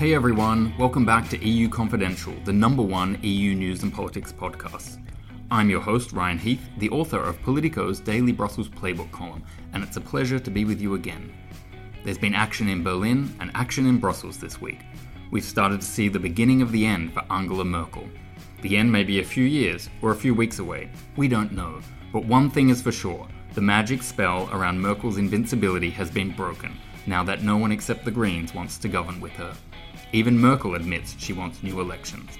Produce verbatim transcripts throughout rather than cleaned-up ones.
Hey everyone, welcome back to E U Confidential, the number one E U news and politics podcast. I'm your host, Ryan Heath, the author of Politico's Daily Brussels Playbook column, and it's a pleasure to be with you again. There's been action in Berlin and action in Brussels this week. We've started to see the beginning of the end for Angela Merkel. The end may be a few years or a few weeks away, we don't know, but one thing is for sure, the magic spell around Merkel's invincibility has been broken, now that no one except the Greens wants to govern with her. Even Merkel admits she wants new elections.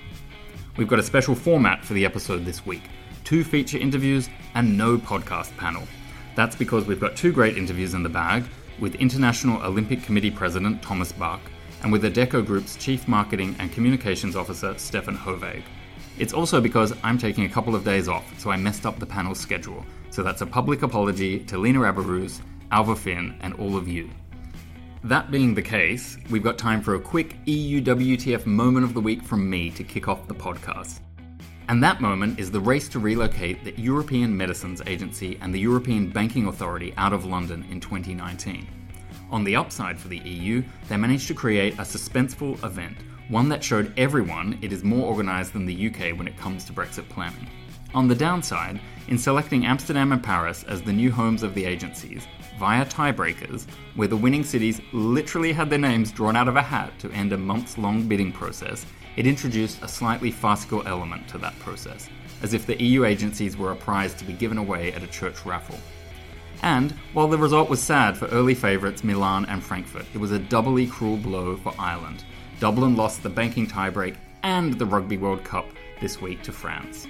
We've got a special format for the episode this week. Two feature interviews and no podcast panel. That's because we've got two great interviews in the bag with International Olympic Committee President Thomas Bach and with Adecco Group's Chief Marketing and Communications Officer Stefan Hövig. It's also because I'm taking a couple of days off, so I messed up the panel's schedule. So that's a public apology to Lena Aberruse, Alva Finn, and all of you. That being the case, we've got time for a quick E U W T F moment of the week from me to kick off the podcast. And that moment is the race to relocate the European Medicines Agency and the European Banking Authority out of London in twenty nineteen. On the upside for the E U, they managed to create a suspenseful event, one that showed everyone it is more organised than the U K when it comes to Brexit planning. On the downside, in selecting Amsterdam and Paris as the new homes of the agencies, via tiebreakers, where the winning cities literally had their names drawn out of a hat to end a months-long bidding process, it introduced a slightly farcical element to that process, as if the E U agencies were a prize to be given away at a church raffle. And, while the result was sad for early favourites Milan and Frankfurt, it was a doubly cruel blow for Ireland. Dublin lost the banking tiebreak and the Rugby World Cup this week to France.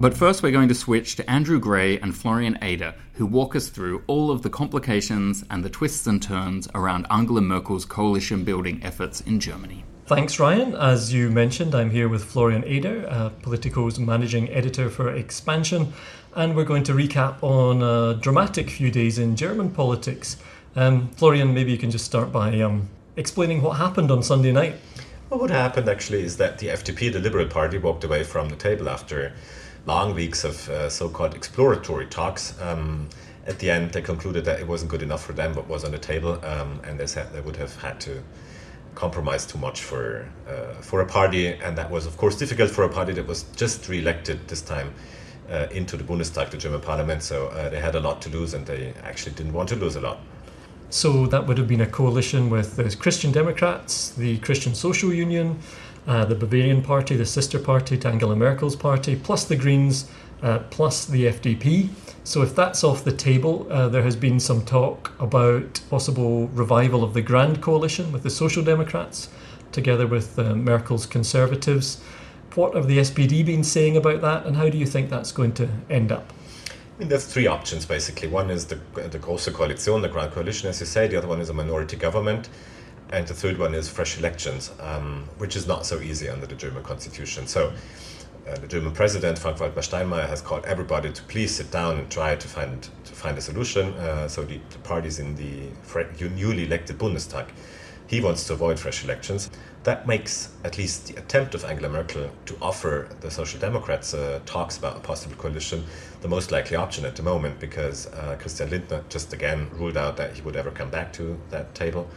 But first we're going to switch to Andrew Gray and Florian Eder, who walk us through all of the complications and the twists and turns around Angela Merkel's coalition-building efforts in Germany. Thanks, Ryan. As you mentioned, I'm here with Florian Eder, uh, Politico's managing editor for Expansion, and we're going to recap on a dramatic few days in German politics. Um, Florian, maybe you can just start by um, explaining what happened on Sunday night. Well, what happened actually is that the F D P, the Liberal Party, walked away from the table after long weeks of uh, so-called exploratory talks. Um, at the end, they concluded that it wasn't good enough for them what was on the table, um, and they said they would have had to compromise too much for uh, for a party, and that was, of course, difficult for a party that was just re-elected this time uh, into the Bundestag, the German parliament, so uh, they had a lot to lose, and they actually didn't want to lose a lot. So that would have been a coalition with the Christian Democrats, the Christian Social Union, Uh, the Bavarian Party, the sister party to Angela Merkel's party, plus the Greens, uh, plus the F D P. So if that's off the table, uh, there has been some talk about possible revival of the Grand Coalition with the Social Democrats, together with uh, Merkel's Conservatives. What have the S P D been saying about that, and how do you think that's going to end up? I mean, there's three options, basically. One is the, the Große Koalition, the Grand Coalition, as you say. The other one is a minority government. And the third one is fresh elections, um, which is not so easy under the German constitution. So uh, the German president, Frank-Walter Steinmeier, has called everybody to please sit down and try to find to find a solution. Uh, so the, the parties in the newly elected Bundestag He wants to avoid fresh elections. That makes at least the attempt of Angela Merkel to offer the Social Democrats uh, talks about a possible coalition the most likely option at the moment, because uh, Christian Lindner just again ruled out that he would ever come back to that table.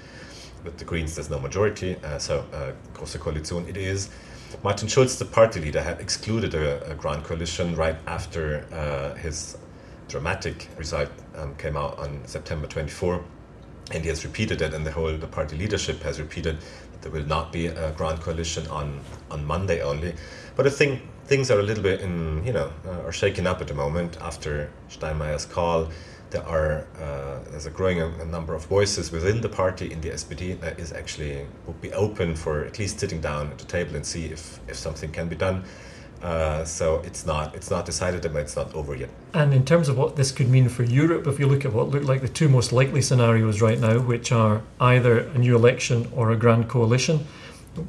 With the Greens, there's no majority, uh, so uh, Große Koalition it is. Martin Schulz, the party leader, had excluded a, a grand coalition right after uh, his dramatic result um, came out on September twenty-fourth, and he has repeated it, and the whole the party leadership has repeated that there will not be a grand coalition on on Monday only. But I think things are a little bit in, you know, uh, are shaken up at the moment after Steinmeier's call. There are uh, there's a growing a number of voices within the party in the S P D that is actually would be open for at least sitting down at the table and see if, if something can be done. Uh, so it's not it's not decided, but it's not over yet. And in terms of what this could mean for Europe, if you look at what look like the two most likely scenarios right now, which are either a new election or a grand coalition,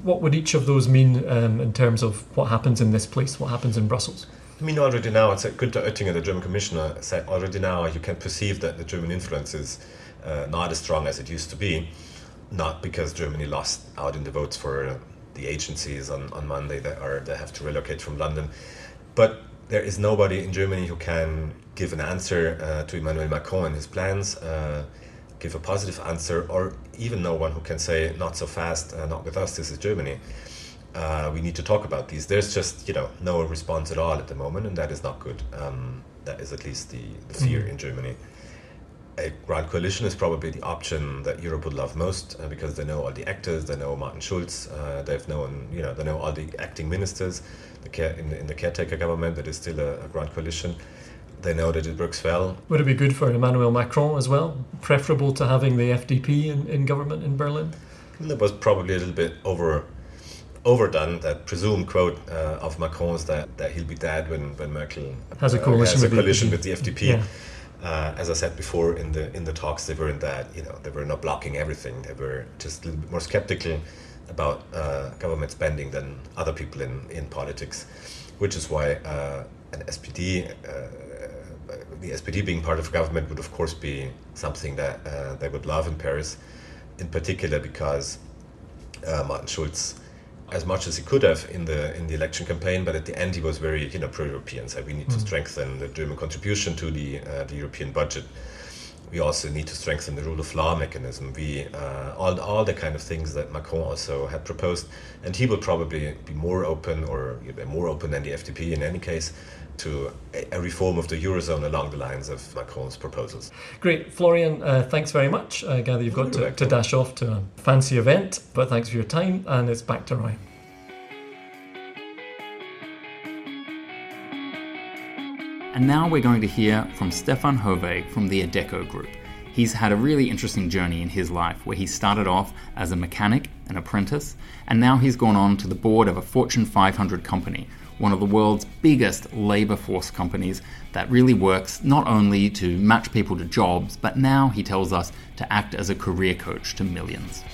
what would each of those mean um, in terms of what happens in this place, what happens in Brussels? I mean, already now, it's like Günter Oettinger, the German commissioner, said already now you can perceive that the German influence is uh, not as strong as it used to be, not because Germany lost out in the votes for the agencies on, on Monday that are that have to relocate from London, but there is nobody in Germany who can give an answer uh, to Emmanuel Macron and his plans, uh, give a positive answer, or even no one who can say, not so fast, uh, not with us, this is Germany. Uh, we need to talk about these. There's just, you know, no response at all at the moment, and that is not good. Um, that is at least the, the fear mm-hmm. in Germany. A grand coalition is probably the option that Europe would love most, uh, because they know all the actors, they know Martin Schulz, uh, they've known, you know, they know all the acting ministers. The care, in, the, in the caretaker government, that is still a, a grand coalition. They know that it works well. Would it be good for Emmanuel Macron as well? Preferable to having the F D P in, in government in Berlin? That was probably a little bit over. overdone, that presumed quote uh, of Macron's that, that he'll be dead when, when Merkel has a coalition, uh, has a coalition with the F D P. Yeah. Uh, as I said before, in the in the talks, they weren't that, you know, they were not blocking everything. They were just a little bit more skeptical about uh, government spending than other people in, in politics, which is why uh, an S P D, uh, the S P D being part of government would of course be something that uh, they would love in Paris, in particular because uh, Martin Schulz, as much as he could have in the in the election campaign, but at the end he was very, you know, pro-European. So we need mm. to strengthen the German contribution to the uh, the European budget. We also need to strengthen the rule of law mechanism. We uh, all all the kind of things that Macron also had proposed, and he will probably be more open or more open than the F D P in any case to a reform of the Eurozone along the lines of Macron's proposals. Great. Florian, uh, thanks very much. I gather you've got to, to dash off to a fancy event, but thanks for your time, and it's back to Ryan. And now we're going to hear from Stefan Hövig from the Adecco Group. He's had a really interesting journey in his life where he started off as a mechanic, an apprentice, and now he's gone on to the board of a Fortune five hundred company, one of the world's biggest labour force companies that really works not only to match people to jobs, but now he tells us to act as a career coach to millions.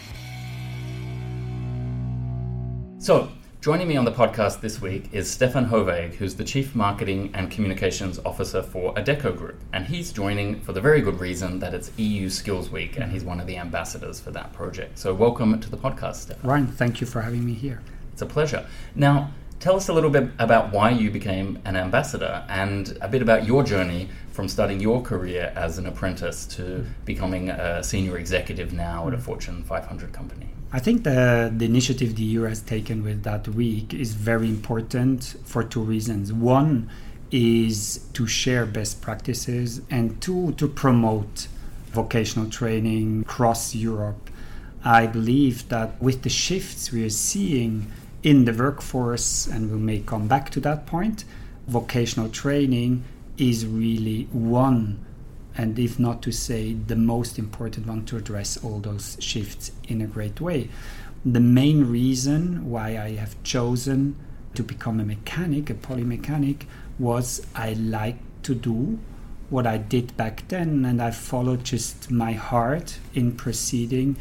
So, joining me on the podcast this week is Stefan Hövig, who's the Chief Marketing and Communications Officer for Adecco Group. And he's joining for the very good reason that it's E U Skills Week, and he's one of the ambassadors for that project. So welcome to the podcast, Stefan. Ryan, thank you for having me here. It's a pleasure. Now, tell us a little bit about why you became an ambassador and a bit about your journey from starting your career as an apprentice to becoming a senior executive now at a Fortune five hundred company. I think the, the initiative the E U has taken with that week is very important for two reasons. One is to share best practices, and two, to promote vocational training across Europe. I believe that with the shifts we are seeing in the workforce, and we may come back to that point, vocational training is really one, and if not to say the most important one, to address all those shifts in a great way. The main reason why I have chosen to become a mechanic, a polymechanic, was I like to do what I did back then, and I followed just my heart in proceeding,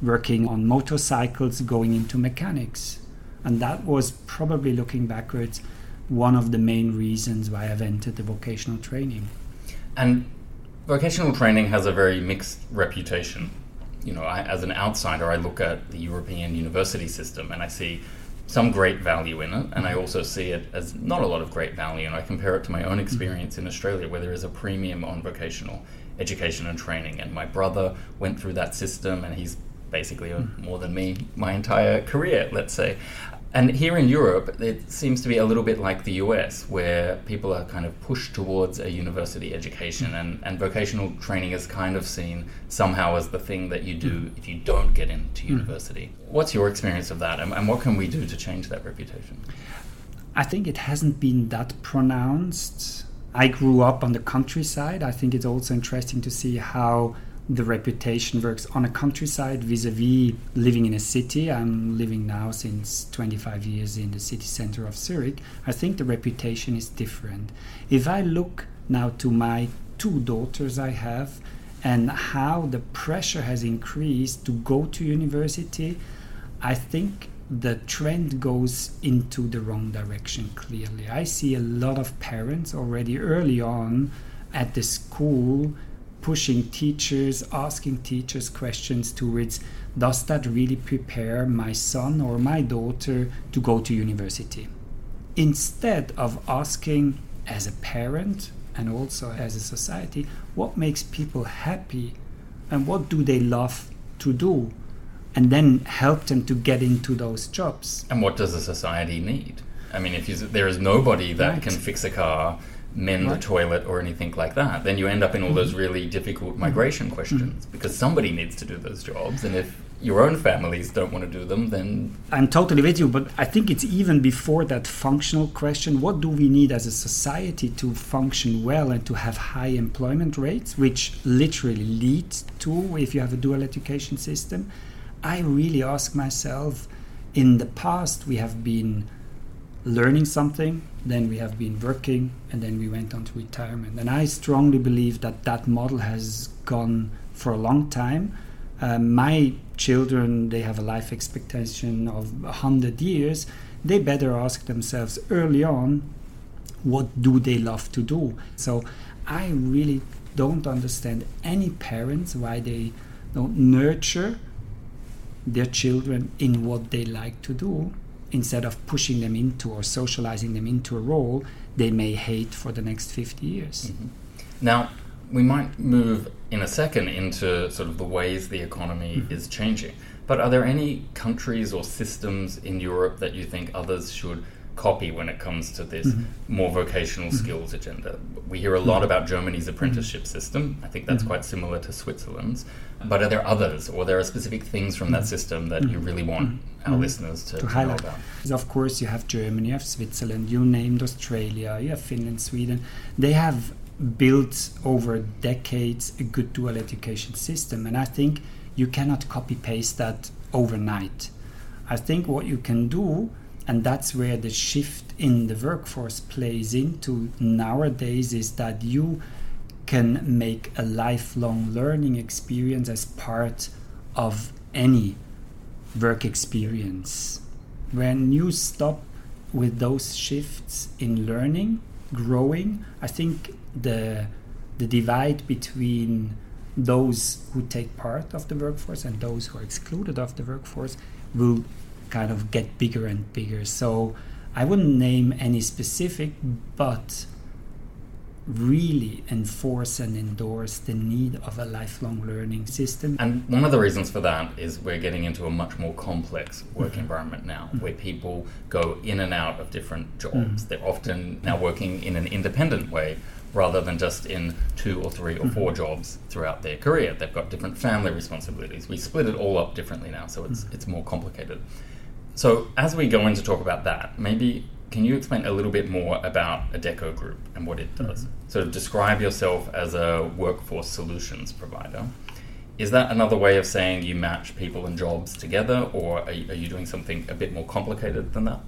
working on motorcycles, going into mechanics. And that was probably, looking backwards, one of the main reasons why I've entered the vocational training. And vocational training has a very mixed reputation. you know, I, as an outsider, I look at the European university system and I see some great value in it, and I also see it as not a lot of great value, and I compare it to my own experience in Australia, where there is a premium on vocational education and training, and my brother went through that system, and he's basically earned more than me my entire career, let's say. And here in Europe, it seems to be a little bit like the U S, where people are kind of pushed towards a university education, and, and vocational training is kind of seen somehow as the thing that you do if you don't get into university. What's your experience of that, and, and what can we do to change that reputation? I think it hasn't been that pronounced. I grew up on the countryside. I think it's also interesting to see how the reputation works on a countryside vis-a-vis living in a city. I'm living now since twenty-five years in the city center of Zurich. I think the reputation is different. If I look now to my two daughters I have and how the pressure has increased to go to university, I think the trend goes into the wrong direction clearly. I see a lot of parents already early on at the school pushing teachers, asking teachers questions towards, does that really prepare my son or my daughter to go to university? Instead of asking as a parent and also as a society, what makes people happy and what do they love to do? And then help them to get into those jobs. And what does a society need? I mean, if you, there is nobody that right. can fix a car, mend right. the toilet or anything like that, then you end up in all those really difficult migration mm-hmm. questions, because somebody needs to do those jobs, and if your own families don't want to do them, then... I'm totally with you, but I think it's even before that functional question, what do we need as a society to function well and to have high employment rates, which literally leads to, if you have a dual education system, I really ask myself, in the past we have been learning something, then we have been working, and then we went on to retirement. And I strongly believe that that model has gone for a long time. Uh, my children, they have a life expectation of one hundred years. They better ask themselves early on, what do they love to do? So I really don't understand any parents why they don't nurture their children in what they like to do, instead of pushing them into or socializing them into a role they may hate for the next fifty years. Mm-hmm. Now, we might move in a second into sort of the ways the economy mm-hmm. is changing, but are there any countries or systems in Europe that you think others should copy when it comes to this mm-hmm. more vocational mm-hmm. skills agenda? We hear a lot mm-hmm. about Germany's apprenticeship mm-hmm. system. I think that's mm-hmm. quite similar to Switzerland's. But are there others, or there are specific things from that system that mm-hmm. you really want mm-hmm. our listeners to, to, to highlight? Know about? Of course, you have Germany, you have Switzerland, you named Australia, you have Finland, Sweden. They have built over decades a good dual education system, and I think you cannot copy-paste that overnight. I think what you can do, and that's where the shift in the workforce plays into nowadays, is that you can make a lifelong learning experience as part of any work experience. When you stop with those shifts in learning, growing, I think the the divide between those who take part of the workforce and those who are excluded of the workforce will kind of get bigger and bigger. So I wouldn't name any specific, but really enforce and endorse the need of a lifelong learning system. And one of the reasons for that is we're getting into a much more complex work mm-hmm. environment now, mm-hmm. where people go in and out of different jobs. Mm-hmm. They're often now working in an independent way rather than just in two or three or mm-hmm. four jobs throughout their career. They've got different family responsibilities. We split it all up differently now, so it's mm-hmm. it's more complicated. So as we go in to talk about that, maybe can you explain a little bit more about Adecco Group and what it does? Mm-hmm. So describe yourself as a workforce solutions provider. Is that another way of saying you match people and jobs together, or are you doing something a bit more complicated than that?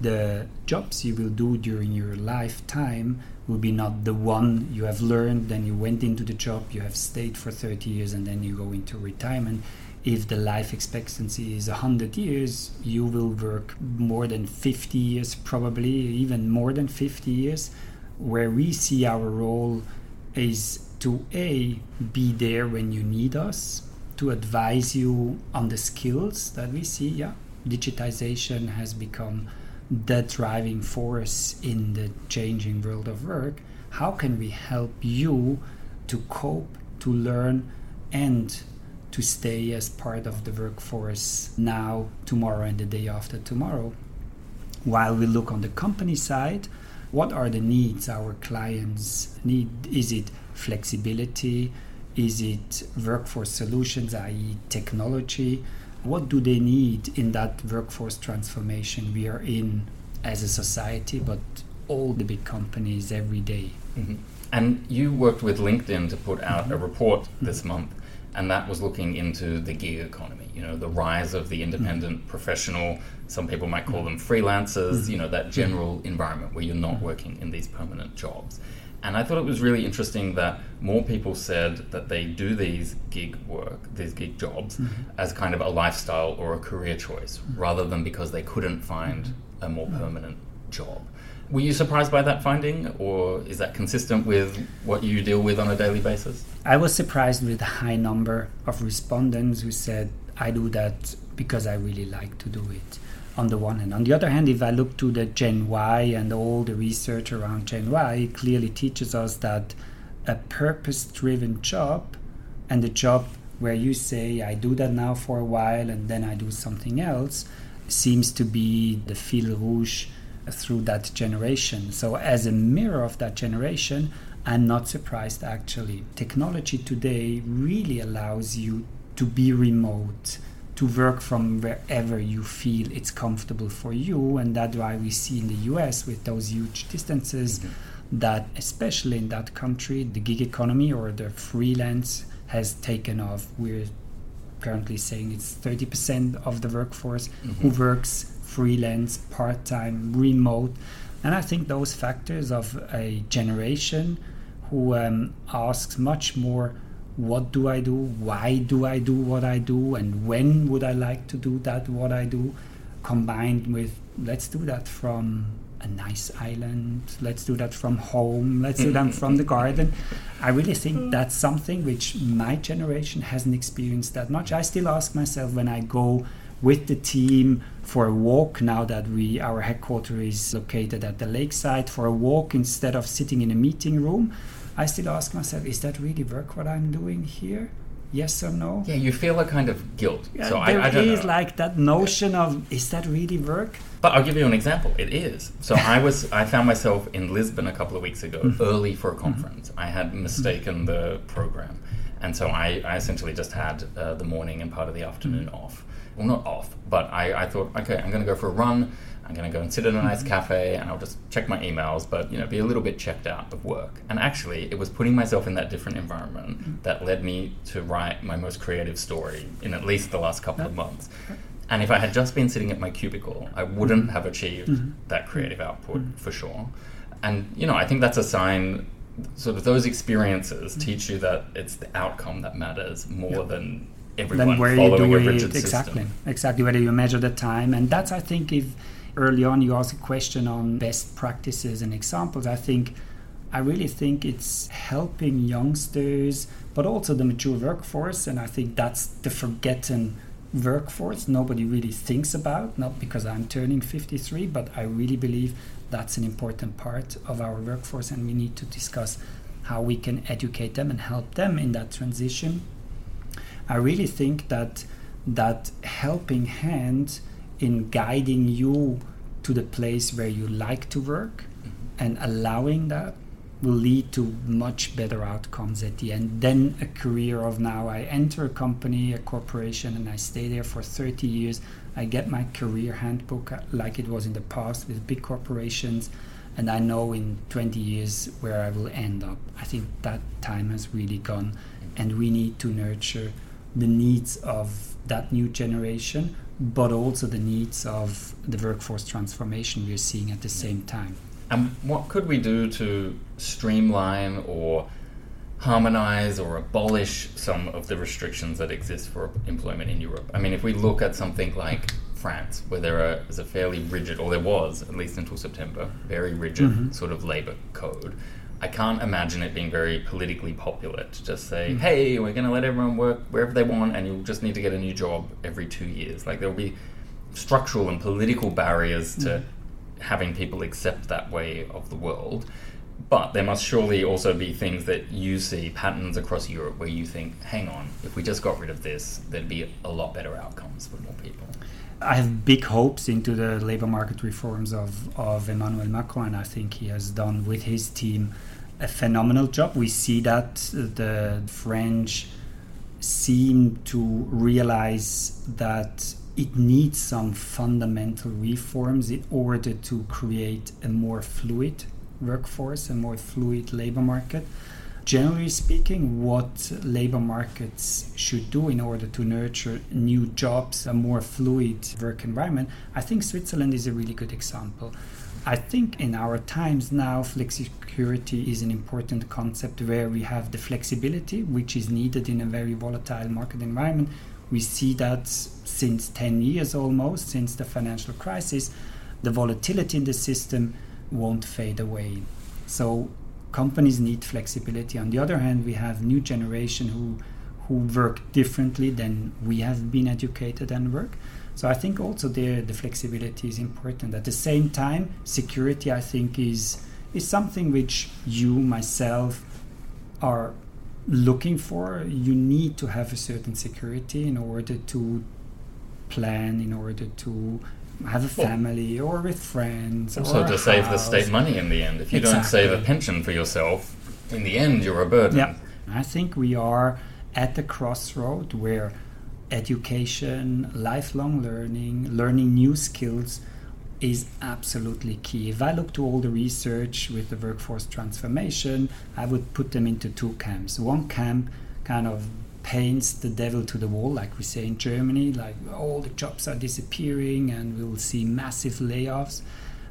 The jobs you will do during your lifetime will be not the one you have learned, then you went into the job, you have stayed for thirty years, and then you go into retirement. If the life expectancy is one hundred years, you will work more than fifty years, probably even more than fifty years. Where we see our role is to A, be there when you need us, to advise you on the skills that we see. Yeah, digitization has become the driving force in the changing world of work. How can we help you to cope, to learn, and to stay as part of the workforce now, tomorrow, and the day after tomorrow? While we look on the company side, what are the needs our clients need? Is it flexibility? Is it workforce solutions, that is technology? What do they need in that workforce transformation we are in as a society, but all the big companies every day? Mm-hmm. And you worked with LinkedIn to put out mm-hmm. a report this mm-hmm. month, and that was looking into the gig economy, you know, the rise of the independent mm-hmm. professional, some people might call them freelancers, mm-hmm. you know, that general mm-hmm. environment where you're not mm-hmm. working in these permanent jobs. And I thought it was really interesting that more people said that they do these gig work, these gig jobs, mm-hmm. as kind of a lifestyle or a career choice, mm-hmm. rather than because they couldn't find a more mm-hmm. permanent job. Were you surprised by that finding, or is that consistent with what you deal with on a daily basis? I was surprised with the high number of respondents who said, I do that because I really like to do it, on the one hand. On the other hand, if I look to the Gen Y and all the research around Gen Y, it clearly teaches us that a purpose-driven job and a job where you say, I do that now for a while and then I do something else, seems to be the fil rouge through that generation. So as a mirror of that generation, I'm not surprised actually. Technology today really allows you to be remote, to work from wherever you feel it's comfortable for you, and that's why we see in the U S with those huge distances mm-hmm. that especially in that country the gig economy or the freelance has taken off. We're currently saying it's thirty percent of the workforce mm-hmm. who works freelance, part-time, remote. And I think those factors of a generation who um, asks much more, what do I do, why do I do what I do, and when would I like to do that, what I do, combined with, let's do that from a nice island, let's do that from home, let's do that from the garden. I really think that's something which my generation hasn't experienced that much. I still ask myself when I go with the team for a walk, now that we our headquarters is located at the lakeside, for a walk instead of sitting in a meeting room, I still ask myself, is that really work what I'm doing here? Yes or no? Yeah, you feel a kind of guilt. Yeah, so there I, I don't is know. Like that notion of, is that really work? But I'll give you an example. It is. So I was I found myself in Lisbon a couple of weeks ago, mm-hmm. early for a conference. Mm-hmm. I had mistaken mm-hmm. the program. And so I, I essentially just had uh, the morning and part of the afternoon mm-hmm. off. Well, not off, but I, I thought, okay, I'm going to go for a run. I'm going to go and sit in a nice mm-hmm. cafe and I'll just check my emails, but, you know, be a little bit checked out of work. And actually, it was putting myself in that different environment mm-hmm. that led me to write my most creative story in at least the last couple of months. And if I had just been sitting at my cubicle, I wouldn't have achieved mm-hmm. that creative output mm-hmm. for sure. And, you know, I think that's a sign. Sort of those experiences mm-hmm. teach you that it's the outcome that matters more yep. than everyone then where following you do a rigid it, exactly, system. Exactly, whether you measure the time. And that's, I think, if early on you ask a question on best practices and examples, I think, I really think it's helping youngsters, but also the mature workforce. And I think that's the forgotten workforce nobody really thinks about, not because I'm turning fifty-three, but I really believe that's an important part of our workforce. And we need to discuss how we can educate them and help them in that transition. I really think that that helping hand in guiding you to the place where you like to work mm-hmm. and allowing that will lead to much better outcomes at the end than a career of now I enter a company, a corporation, and I stay there for thirty years. I get my career handbook like it was in the past with big corporations, and I know in twenty years where I will end up. I think that time has really gone, and we need to nurture the needs of that new generation, but also the needs of the workforce transformation we're seeing at the same time. And what could we do to streamline or harmonize or abolish some of the restrictions that exist for employment in Europe? I mean, if we look at something like France, where there is a fairly rigid, or there was, at least until September, very rigid mm-hmm. sort of labour code. I can't imagine it being very politically popular to just say, mm. hey, we're going to let everyone work wherever they want and you'll just need to get a new job every two years. Like, there'll be structural and political barriers mm. to having people accept that way of the world. But there must surely also be things that you see, patterns across Europe, where you think, hang on, if we just got rid of this, there'd be a lot better outcomes for more people. I have big hopes into the labour market reforms of, of Emmanuel Macron. I think he has done with his team a phenomenal job. We see that the French seem to realise that it needs some fundamental reforms in order to create a more fluid workforce, a more fluid labor market. Generally speaking, what labor markets should do in order to nurture new jobs, a more fluid work environment, I think Switzerland is a really good example. I think in our times now, flexicurity is an important concept where we have the flexibility which is needed in a very volatile market environment. We see that since ten years almost, since the financial crisis, the volatility in the system won't fade away. So companies need flexibility. On the other hand, we have new generation who who work differently than we have been educated and work. So I think also there the flexibility is important. At the same time, security, I think, is is something which you, myself, are looking for. You need to have a certain security in order to plan, in order to have a family or with friends. Also, or to save house. The state money in the end. If you exactly. don't save a pension for yourself, in the end, you're a burden. Yeah. I think we are at the crossroad where education, lifelong learning, learning new skills is absolutely key. If I look to all the research with the workforce transformation, I would put them into two camps. One camp kind of paints the devil to the wall, like we say in Germany, like all the jobs are disappearing and we'll see massive layoffs.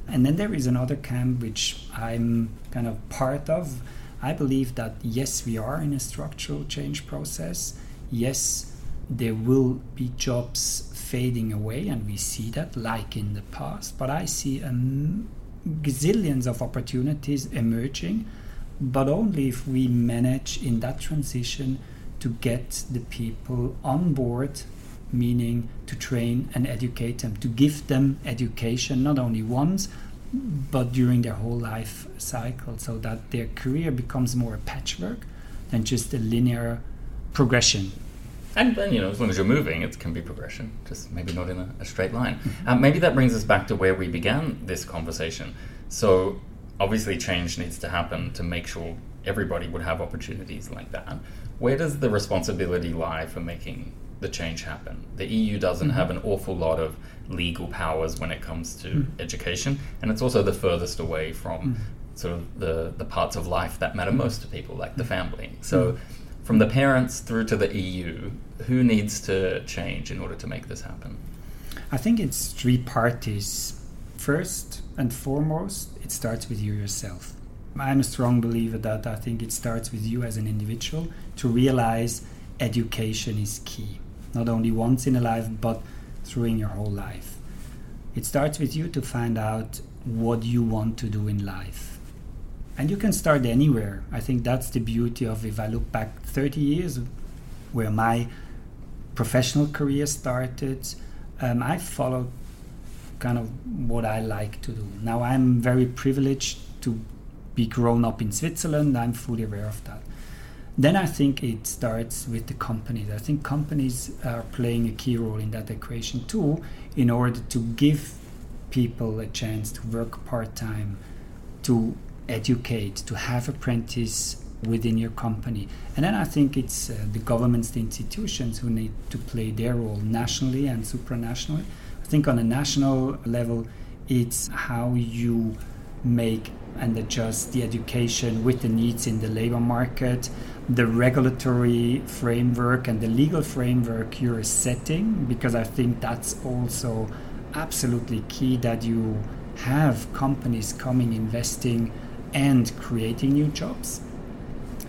And then there is another camp which I'm kind of part of. I believe that yes, we are in a structural change process. Yes, there will be jobs fading away, and we see that like in the past, but I see um, gazillions of opportunities emerging, but only if we manage in that transition to get the people on board, meaning to train and educate them, to give them education not only once, but during their whole life cycle, so that their career becomes more a patchwork than just a linear progression. And then, you know, as long as you're moving, it can be progression, just maybe not in a, a straight line. Mm-hmm. Um, maybe that brings us back to where we began this conversation. So obviously change needs to happen to make sure everybody would have opportunities like that. Where does the responsibility lie for making the change happen? The E U doesn't mm-hmm. have an awful lot of legal powers when it comes to mm-hmm. education, and it's also the furthest away from mm-hmm. sort of the, the parts of life that matter mm-hmm. most to people, like the family. So mm-hmm. from the parents through to the E U, who needs to change in order to make this happen? I think it's three parties. First and foremost, it starts with you yourself. I'm a strong believer that I think it starts with you as an individual to realize education is key, not only once in a life, but through in your whole life. It starts with you to find out what you want to do in life. And you can start anywhere. I think that's the beauty of, if I look back thirty years, where my professional career started, um, I followed kind of what I like to do. Now I'm very privileged to be grown up in Switzerland. I'm fully aware of that. Then I think it starts with the companies. I think companies are playing a key role in that equation too, in order to give people a chance to work part-time, to educate, to have apprentice within your company. And then I think it's uh, the governments, the institutions who need to play their role nationally and supranationally. I think on a national level, it's how you make and adjust the education with the needs in the labor market, the regulatory framework and the legal framework you're setting, because I think that's also absolutely key, that you have companies coming, investing and creating new jobs.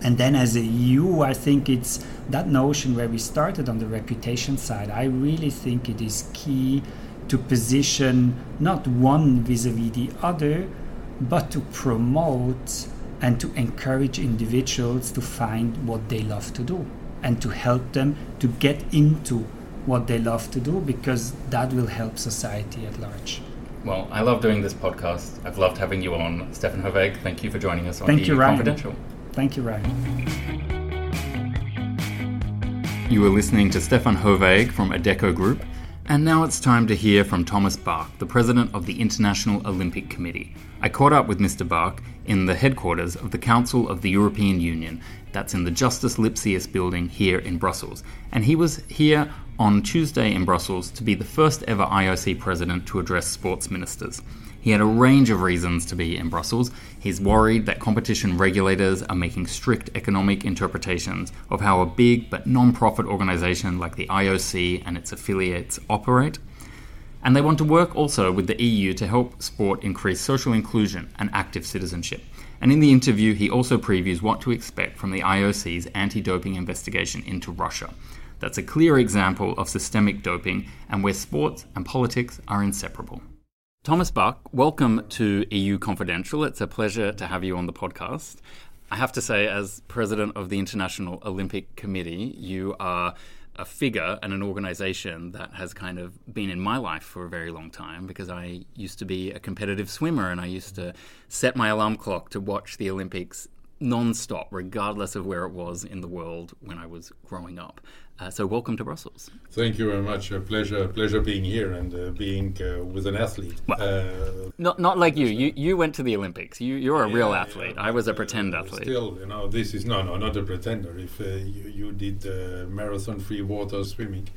And then as a E U, I think it's that notion where we started on the reputation side. I really think it is key to position not one vis-a-vis the other, but to promote and to encourage individuals to find what they love to do and to help them to get into what they love to do, because that will help society at large. Well, I love doing this podcast. I've loved having you on. Stefan Hövig, thank you for joining us on thank E U you, Ryan. Confidential. Thank you, Ryan. You were listening to Stefan Hövig from Adecco Group, and now it's time to hear from Thomas Bach, the president of the International Olympic Committee. I caught up with Mister Bach in the headquarters of the Council of the European Union. That's in the Justus Lipsius building here in Brussels. And he was here on Tuesday in Brussels to be the first ever I O C president to address sports ministers. He had a range of reasons to be in Brussels. He's worried that competition regulators are making strict economic interpretations of how a big but non-profit organisation like the I O C and its affiliates operate. And they want to work also with the E U to help sport increase social inclusion and active citizenship. And in the interview, he also previews what to expect from the I O C's anti-doping investigation into Russia. That's a clear example of systemic doping and where sports and politics are inseparable. Thomas Bach, welcome to E U Confidential. It's a pleasure to have you on the podcast. I have to say, as president of the International Olympic Committee, you are a figure and an organisation that has kind of been in my life for a very long time, because I used to be a competitive swimmer and I used to set my alarm clock to watch the Olympics non-stop, regardless of where it was in the world when I was growing up. Uh, so welcome to Brussels. Thank you very much. A pleasure, pleasure being here and uh, being uh, with an athlete. Well, uh, not, not like you. you. You went to the Olympics. You, you're a yeah, real athlete. Yeah, I was a pretend athlete. Still, you know, this is no, no, not a pretender. If uh, you, you did uh, marathon, free water, swimming,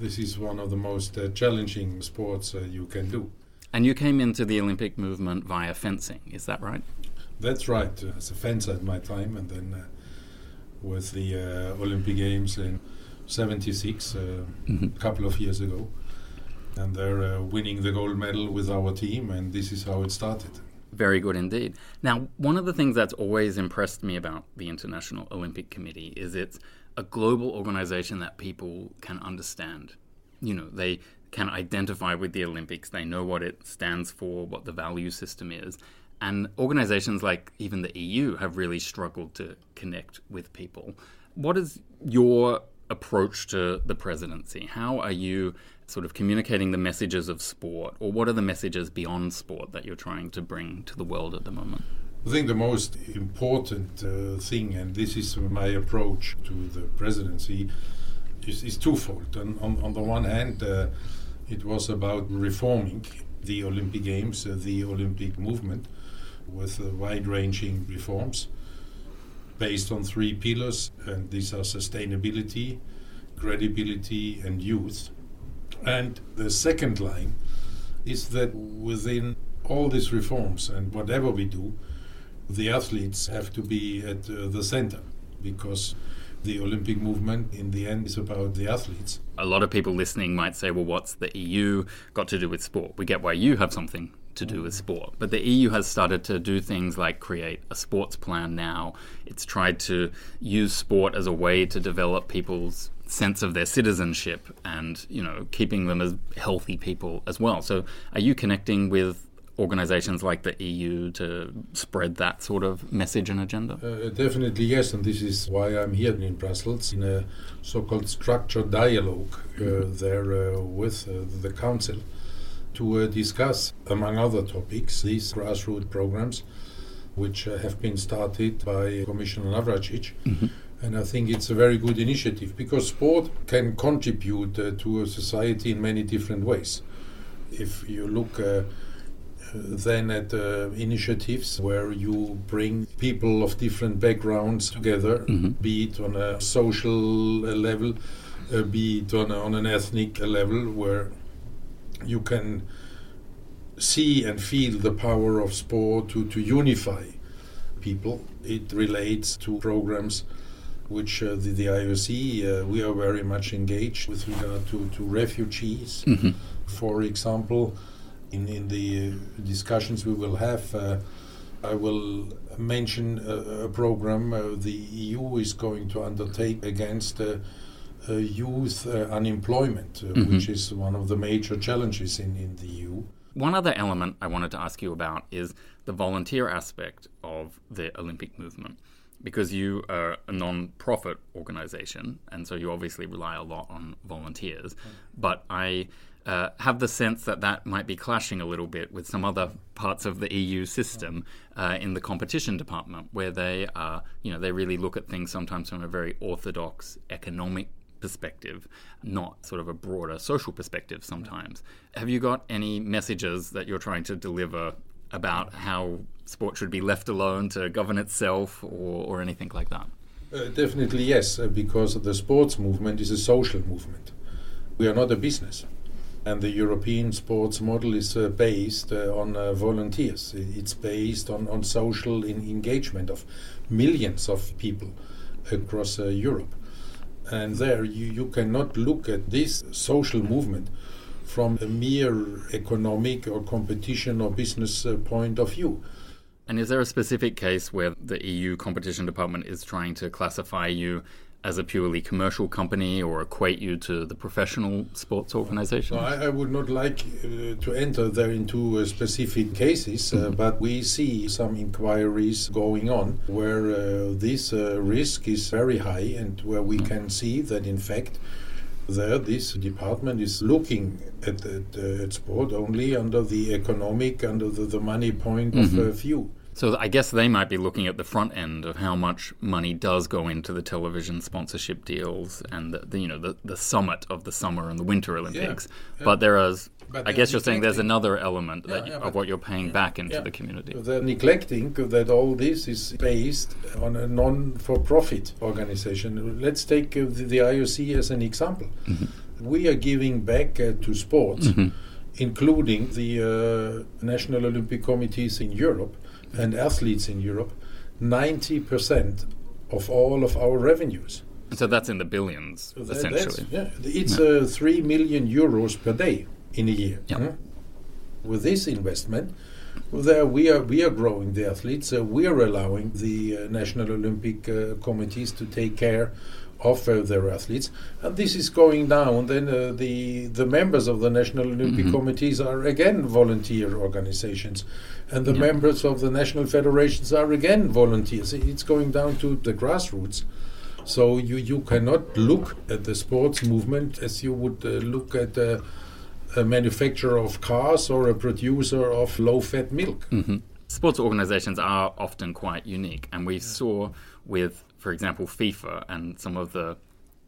this is one of the most uh, challenging sports uh, you can do. And you came into the Olympic movement via fencing. Is that right? That's right. Uh, as a fencer at my time, and then uh, with the uh, Olympic Games in seventy-six, uh, mm-hmm. a couple of years ago, and they're uh, winning the gold medal with our team, and this is how it started. Very good indeed. Now, one of the things that's always impressed me about the International Olympic Committee is it's a global organization that people can understand. You know, they can identify with the Olympics, they know what it stands for, what the value system is. And organisations like even the E U have really struggled to connect with people. What is your approach to the presidency? How are you sort of communicating the messages of sport, or what are the messages beyond sport that you're trying to bring to the world at the moment? I think the most important uh, thing, and this is my approach to the presidency, is, is twofold. And on, on the one hand, uh, it was about reforming the Olympic Games, uh, the Olympic movement, with uh, wide-ranging reforms based on three pillars, and these are sustainability, credibility and youth. And the second line is that within all these reforms and whatever we do, the athletes have to be at uh, the center, because the Olympic movement in the end is about the athletes. A lot of people listening might say, well, what's the E U got to do with sport? We get why you have something to do with sport. But the E U has started to do things like create a sports plan now. It's tried to use sport as a way to develop people's sense of their citizenship and, you know, keeping them as healthy people as well. So are you connecting with organizations like the E U to spread that sort of message and agenda? Uh, definitely, yes. And this is why I'm here in Brussels in a so-called structured dialogue uh, mm-hmm. there uh, with uh, the Council, to uh, discuss, among other topics, these grassroots programs which uh, have been started by Commissioner Navracic. Mm-hmm. And I think it's a very good initiative, because sport can contribute uh, to a society in many different ways. If you look uh, then at uh, initiatives where you bring people of different backgrounds together, mm-hmm. be it on a social level, uh, be it on, a, on an ethnic level, where you can see and feel the power of sport to, to unify people. It relates to programs which uh, the, the I O C, uh, we are very much engaged with regard to, to refugees. Mm-hmm. For example, in, in the discussions we will have, uh, I will mention a, a program uh, the E U is going to undertake against uh, Uh, youth uh, unemployment, uh, mm-hmm. which is one of the major challenges in, in the E U. One other element I wanted to ask you about is the volunteer aspect of the Olympic movement, because you are a non-profit organization, and so you obviously rely a lot on volunteers. Mm. But I uh, have the sense that that might be clashing a little bit with some other parts of the E U system uh, in the competition department, where they are, you know, they really look at things sometimes from a very orthodox economic perspective, not sort of a broader social perspective sometimes. Mm. Have you got any messages that you're trying to deliver about how sport should be left alone to govern itself, or, or anything like that? Uh, definitely yes, because the sports movement is a social movement. We are not a business. And the European sports model is uh, based uh, on uh, volunteers. It's based on, on social in- engagement of millions of people across uh, Europe. And there you, you cannot look at this social movement from a mere economic or competition or business uh, point of view. And is there a specific case where the E U competition department is trying to classify you as a purely commercial company or equate you to the professional sports organization? No, I, I would not like uh, to enter there into uh, specific cases, uh, mm-hmm. but we see some inquiries going on where uh, this uh, risk is very high, and where we mm-hmm. can see that in fact there, this department is looking at, at, uh, at sport only under the economic, under the, the money point mm-hmm. of uh, view. So I guess they might be looking at the front end of how much money does go into the television sponsorship deals and the, the you know the, the summit of the Summer and the Winter Olympics. Yeah, yeah. But there is, but I guess you're saying there's another element yeah, that, yeah, of what you're paying yeah, back into yeah. the community. They're neglecting that all this is based on a non-for-profit organization. Let's take the, the I O C as an example. Mm-hmm. We are giving back uh, to sports, mm-hmm. including the uh, National Olympic Committees in Europe and athletes in Europe, ninety percent of all of our revenues. So that's in the billions, so that, essentially. Yeah, it's yeah. Uh, three million euros per day in a year. Yep. Huh? With this investment, there we are we are growing the athletes. Uh, we are allowing the uh, National Olympic uh, committees to take care of uh, their athletes. And this is going down. Then uh, the, the members of the National Olympic mm-hmm. committees are again volunteer organizations. And the yeah. members of the national federations are again volunteers. It's going down to the grassroots. So you, you cannot look at the sports movement as you would uh, look at uh, a manufacturer of cars or a producer of low-fat milk. Mm-hmm. Sports organizations are often quite unique. And we yeah. saw with, for example, FIFA and some of the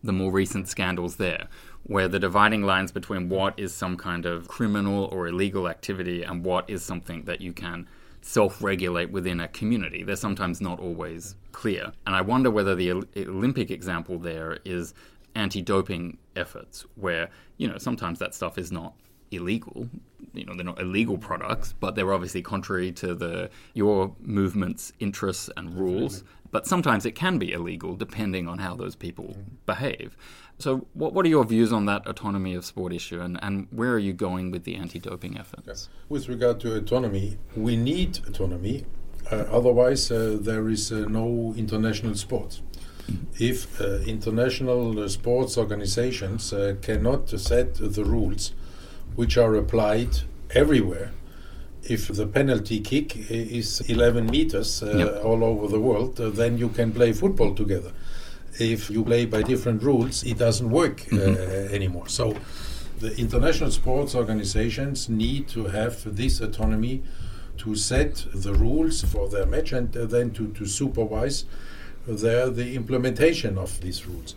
the more recent scandals there, where the dividing lines between what is some kind of criminal or illegal activity and what is something that you can self-regulate within a community, they're sometimes not always clear. And I wonder whether the o- Olympic example there is anti-doping efforts, where, you know, sometimes that stuff is not illegal. You know, they're not illegal products, but they're obviously contrary to the your movement's interests and rules. But sometimes it can be illegal, depending on how those people behave. So what what are your views on that autonomy of sport issue, and, and where are you going with the anti-doping efforts? Yes. With regard to autonomy, we need autonomy. Uh, otherwise, uh, there is uh, no international sport. If uh, international uh, sports organizations uh, cannot set the rules which are applied everywhere, if the penalty kick is eleven meters uh, yep. all over the world, uh, then you can play football together. If you play by different rules, it doesn't work uh, mm-hmm. anymore. So the international sports organizations need to have this autonomy to set the rules for their match, and uh, then to, to supervise their, the implementation of these rules.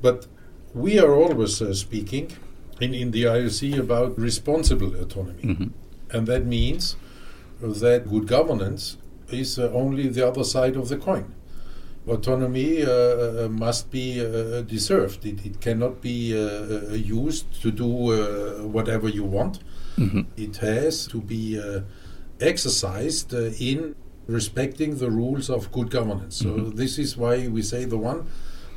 But we are always uh, speaking in, in the I O C about responsible autonomy. Mm-hmm. And that means that good governance is uh, only the other side of the coin. Autonomy uh, must be uh, deserved. It, it cannot be uh, used to do uh, whatever you want. Mm-hmm. It has to be uh, exercised uh, in respecting the rules of good governance. Mm-hmm. So this is why we say the one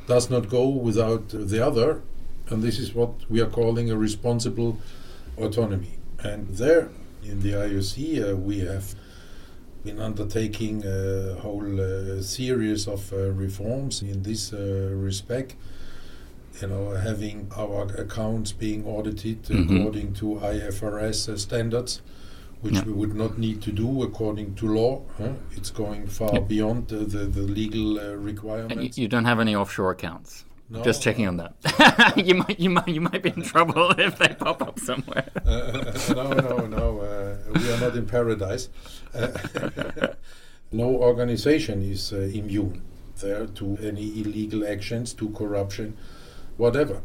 does not go without the other. And this is what we are calling a responsible autonomy. And there, in the I O C, uh, we have been undertaking a whole uh, series of uh, reforms in this uh, respect. you know, having our accounts being audited mm-hmm. according to I F R S uh, standards, which yeah. we would not need to do according to law. Huh? It's going far yep. beyond uh, the, the legal uh, requirements. And you, you don't have any offshore accounts? No. Just checking on that. you might you might, you might be in trouble if they pop up somewhere. uh, no, no, no. Uh, we are not in paradise. Uh, no organization is uh, immune there to any illegal actions, to corruption, whatever.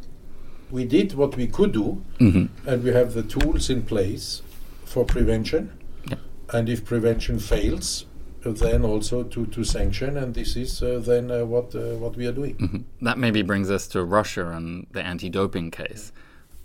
We did what we could do, mm-hmm. and we have the tools in place for prevention, yeah. and if prevention fails, then also to, to sanction, and this is uh, then uh, what uh, what we are doing. Mm-hmm. That maybe brings us to Russia and the anti-doping case.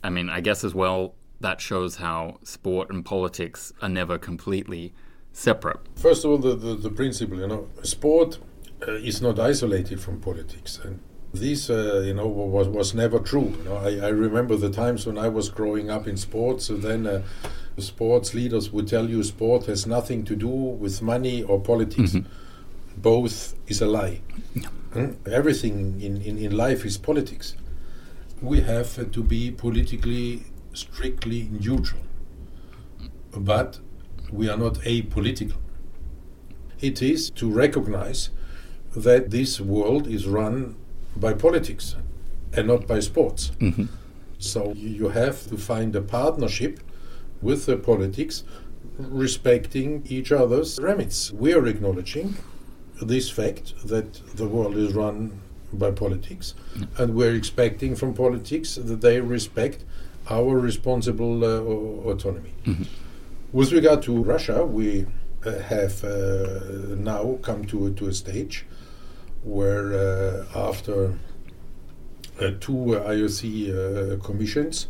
I mean, I guess as well that shows how sport and politics are never completely separate. First of all, the, the, the principle, you know, sport uh, is not isolated from politics, and this, uh, you know, was was never true. You know, I, I remember the times when I was growing up in sports, and then... Uh, Sports leaders would tell you sport has nothing to do with money or politics. Mm-hmm. Both is a lie. Yeah. Hmm? Everything in, in, in life is politics. We have uh, to be politically strictly neutral. But we are not apolitical. It is to recognize that this world is run by politics and not by sports. Mm-hmm. So you have to find a partnership with the politics, respecting each other's remits. We are acknowledging this fact that the world is run by politics, and we're expecting from politics that they respect our responsible uh, autonomy. Mm-hmm. With regard to Russia, we uh, have uh, now come to, to a stage where uh, after uh, two uh, I O C uh, commissions,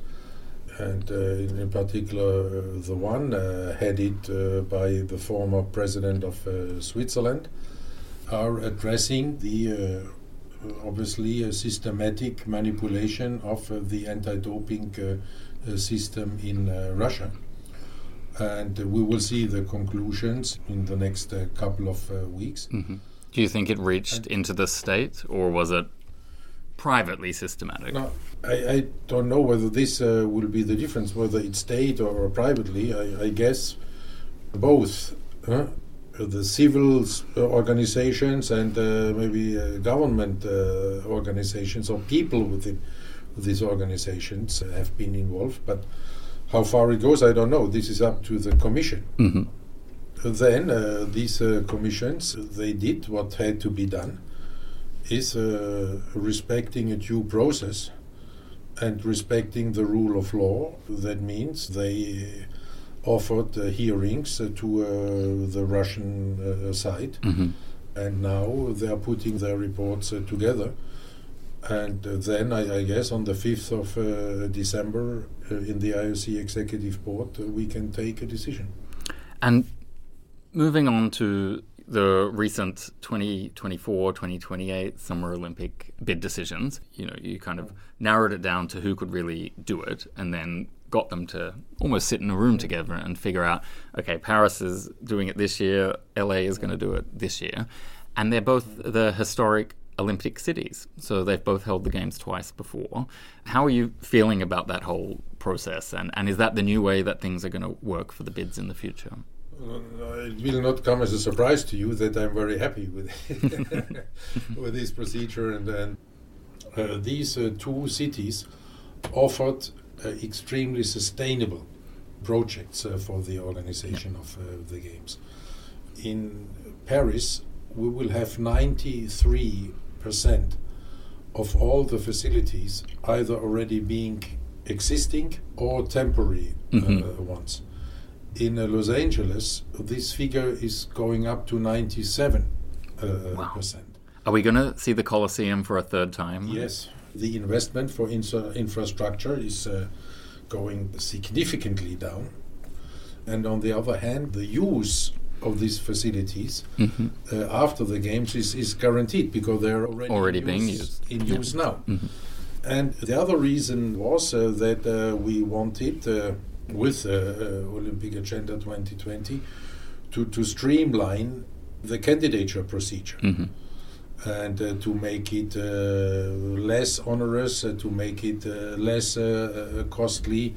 and uh, in particular uh, the one uh, headed uh, by the former president of uh, Switzerland, are addressing the uh, obviously uh, systematic manipulation of uh, the anti-doping uh, uh, system in uh, Russia. And uh, we will see the conclusions in the next uh, couple of uh, weeks. Mm-hmm. Do you think it reached and into the state, or was it privately systematic? No, I, I don't know whether this uh, will be the difference, whether it's state or privately. I, I guess both huh? the civil organizations and uh, maybe uh, government uh, organizations or people within these organizations have been involved. But how far it goes, I don't know. This is up to the commission. Mm-hmm. Then uh, these uh, commissions, they did what had to be done. Is uh, respecting a due process and respecting the rule of law. That means they offered uh, hearings uh, to uh, the Russian uh, side, mm-hmm. and now they are putting their reports uh, together. And uh, then, I, I guess, on the fifth of uh, December uh, in the I O C Executive Board, uh, we can take a decision. And moving on to the recent twenty twenty-four, twenty twenty-eight Summer Olympic bid decisions, you know, you kind of narrowed it down to who could really do it and then got them to almost sit in a room together and figure out, okay, Paris is doing it this year, L A is going to do it this year. And they're both the historic Olympic cities, so they've both held the Games twice before. How are you feeling about that whole process? And, and is that the new way that things are going to work for the bids in the future? It will not come as a surprise to you that I'm very happy with with this procedure. And, and uh, these uh, two cities offered uh, extremely sustainable projects uh, for the organization of uh, the Games. In Paris, we will have ninety-three percent of all the facilities either already being existing or temporary mm-hmm. uh, ones. In uh, Los Angeles, this figure is going up to ninety-seven percent. Uh, wow. percent. Are we going to see the Colosseum for a third time? Yes. The investment for insu- infrastructure is uh, going significantly down. And on the other hand, the use of these facilities mm-hmm. uh, after the Games is, is guaranteed because they're already, already used, being used. in yeah. use now. Mm-hmm. And the other reason was uh, that uh, we wanted... Uh, with uh, uh, Olympic Agenda twenty twenty to, to streamline the candidature procedure. Mm-hmm. and uh, to make it uh, less onerous, uh, to make it uh, less uh, uh, costly,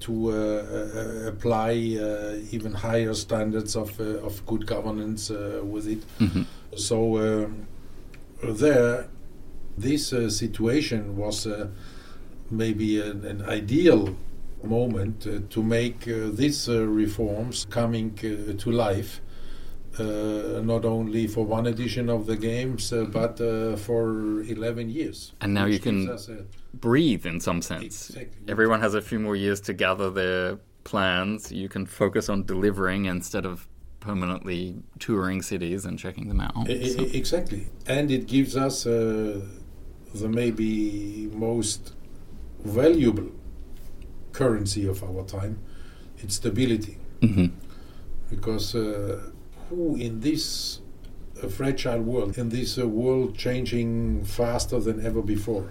to uh, uh, apply uh, even higher standards of uh, of good governance uh, with it. Mm-hmm. So um, there, this uh, situation was uh, maybe an, an ideal moment uh, to make uh, these uh, reforms coming uh, to life. Uh, not only for one edition of the games, uh, but uh, for eleven years. And now you can breathe in some sense. Exactly. Everyone has a few more years to gather their plans. You can focus on delivering instead of permanently touring cities and checking them out. E- so. Exactly. And it gives us uh, the maybe most valuable currency of our time. It's stability. Mm-hmm. Because... Uh, Who in this uh, fragile world, in this uh, world changing faster than ever before,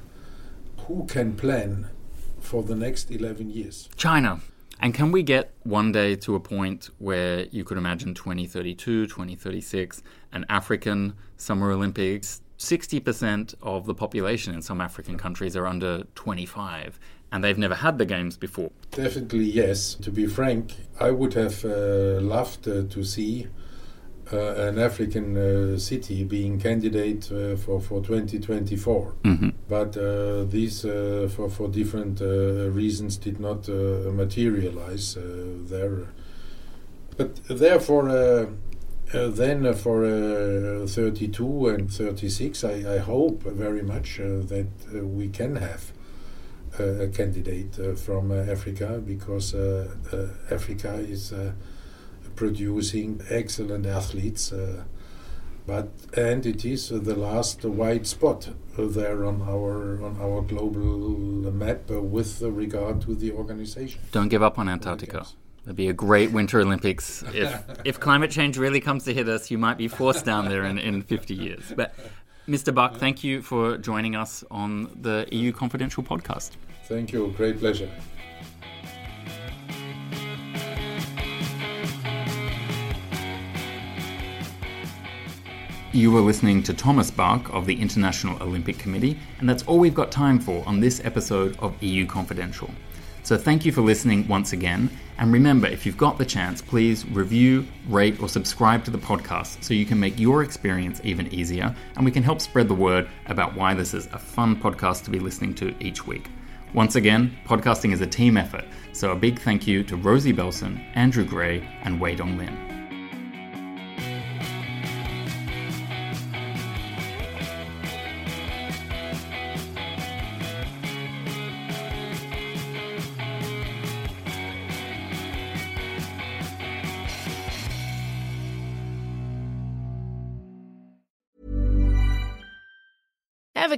who can plan for the next eleven years? China. And can we get one day to a point where you could imagine twenty thirty-two, twenty thirty-six, an African Summer Olympics, sixty percent of the population in some African countries are under twenty-five, and they've never had the games before? Definitely yes. To be frank, I would have uh, loved uh, to see Uh, an African uh, city being candidate uh, for, for twenty twenty-four. Mm-hmm. But uh, these, uh, for, for different uh, reasons, did not uh, materialize uh, there. But therefore, uh, uh, then uh, for uh, thirty-two and thirty-six, I, I hope very much uh, that uh, we can have uh, a candidate uh, from uh, Africa, because uh, uh, Africa is... Uh, producing excellent athletes, uh, but and it is uh, the last uh, white spot uh, there on our on our global map uh, with uh, regard to the organization. Don't give up on Antarctica. It'd be a great Winter Olympics. If if climate change really comes to hit us, you might be forced down there in, in fifty years. But Mister Bach, thank you for joining us on the E U Confidential podcast. Thank you. Great pleasure. You were listening to Thomas Bach of the International Olympic Committee, and that's all we've got time for on this episode of E U Confidential. So thank you for listening once again, and remember, if you've got the chance, please review, rate, or subscribe to the podcast so you can make your experience even easier, and we can help spread the word about why this is a fun podcast to be listening to each week. Once again, podcasting is a team effort, so a big thank you to Rosie Belson, Andrew Gray, and Wei Dong Lin. Ever